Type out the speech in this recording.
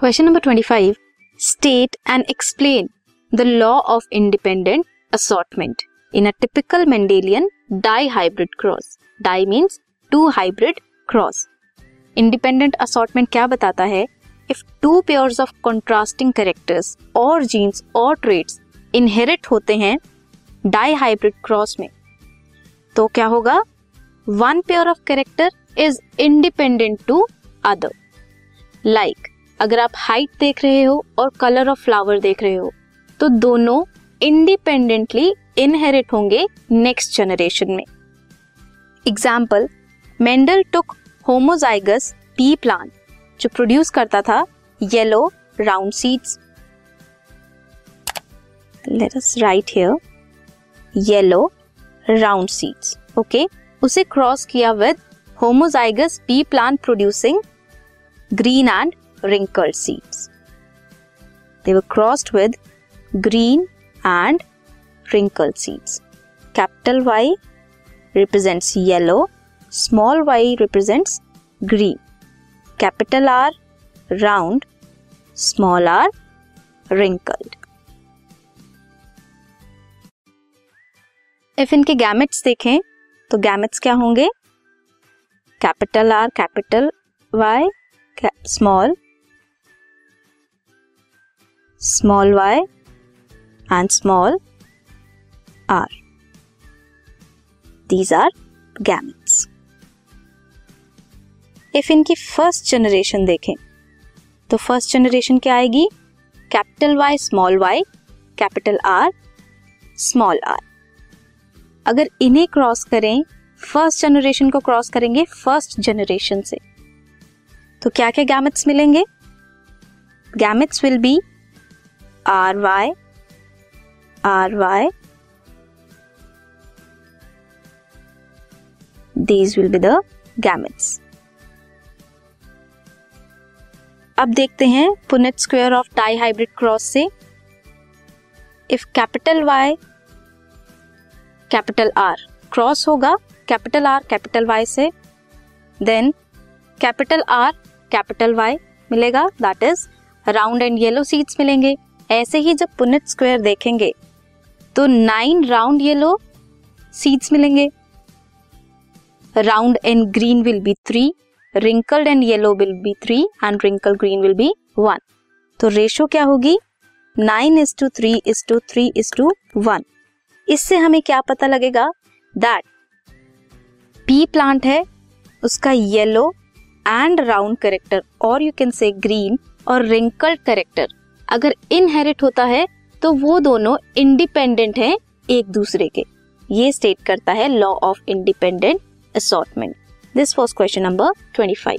Question number 25, state and explain the law of independent assortment in a typical Mendelian dihybrid cross. Di means two hybrid cross. Independent assortment क्या बताता है? If two pairs of contrasting characters और genes और traits inherit होते हैं dihybrid cross में, तो क्या होगा? One pair of character is independent to other. Like अगर आप हाइट देख रहे हो और कलर ऑफ फ्लावर देख रहे हो, तो दोनों इंडिपेंडेंटली इनहेरिट होंगे नेक्स्ट जनरेशन में। Example, Mendel took homozygous pea plant जो प्रोड्यूस करता था yellow round seeds. Let us right here yellow round seeds, okay. उसे क्रॉस किया with homozygous pea plant producing green and wrinkled seeds. They were crossed with green and wrinkled seeds. Capital Y represents yellow, small y represents green. Capital R round, small r wrinkled. If इनके gametes देखें तो gametes क्या होंगे? Capital R, capital Y, small y and small r. These are gametes. If इनकी first generation देखें तो first generation क्या आएगी? Capital y, capital r, small r. अगर इन्हें क्रॉस करें, फर्स्ट जनरेशन को क्रॉस करेंगे फर्स्ट जनरेशन से, तो क्या क्या गैमेट्स मिलेंगे? Gametes will be RY. These will be the gametes. अब देखते हैं Punnett square of dihybrid cross से। If capital Y, capital R cross होगा कैपिटल R, कैपिटल Y से, then capital R, capital Y मिलेगा, that is round and yellow seeds मिलेंगे। ऐसे ही जब पुनेट स्क्वायर देखेंगे तो 9 राउंड येलो सीड्स मिलेंगे। Round and green will be 3, wrinkled and yellow will be 3 and wrinkle green will be 1। तो ratio क्या होगी? 9:3:3:1। इससे हमें क्या पता लगेगा? दैट पी प्लांट है, उसका येलो एंड राउंड करेक्टर और यू कैन से ग्रीन और रिंकल्ड करेक्टर अगर इनहेरिट होता है तो वो दोनों इंडिपेंडेंट हैं एक दूसरे के। ये स्टेट करता है law of independent assortment. This was question number 25।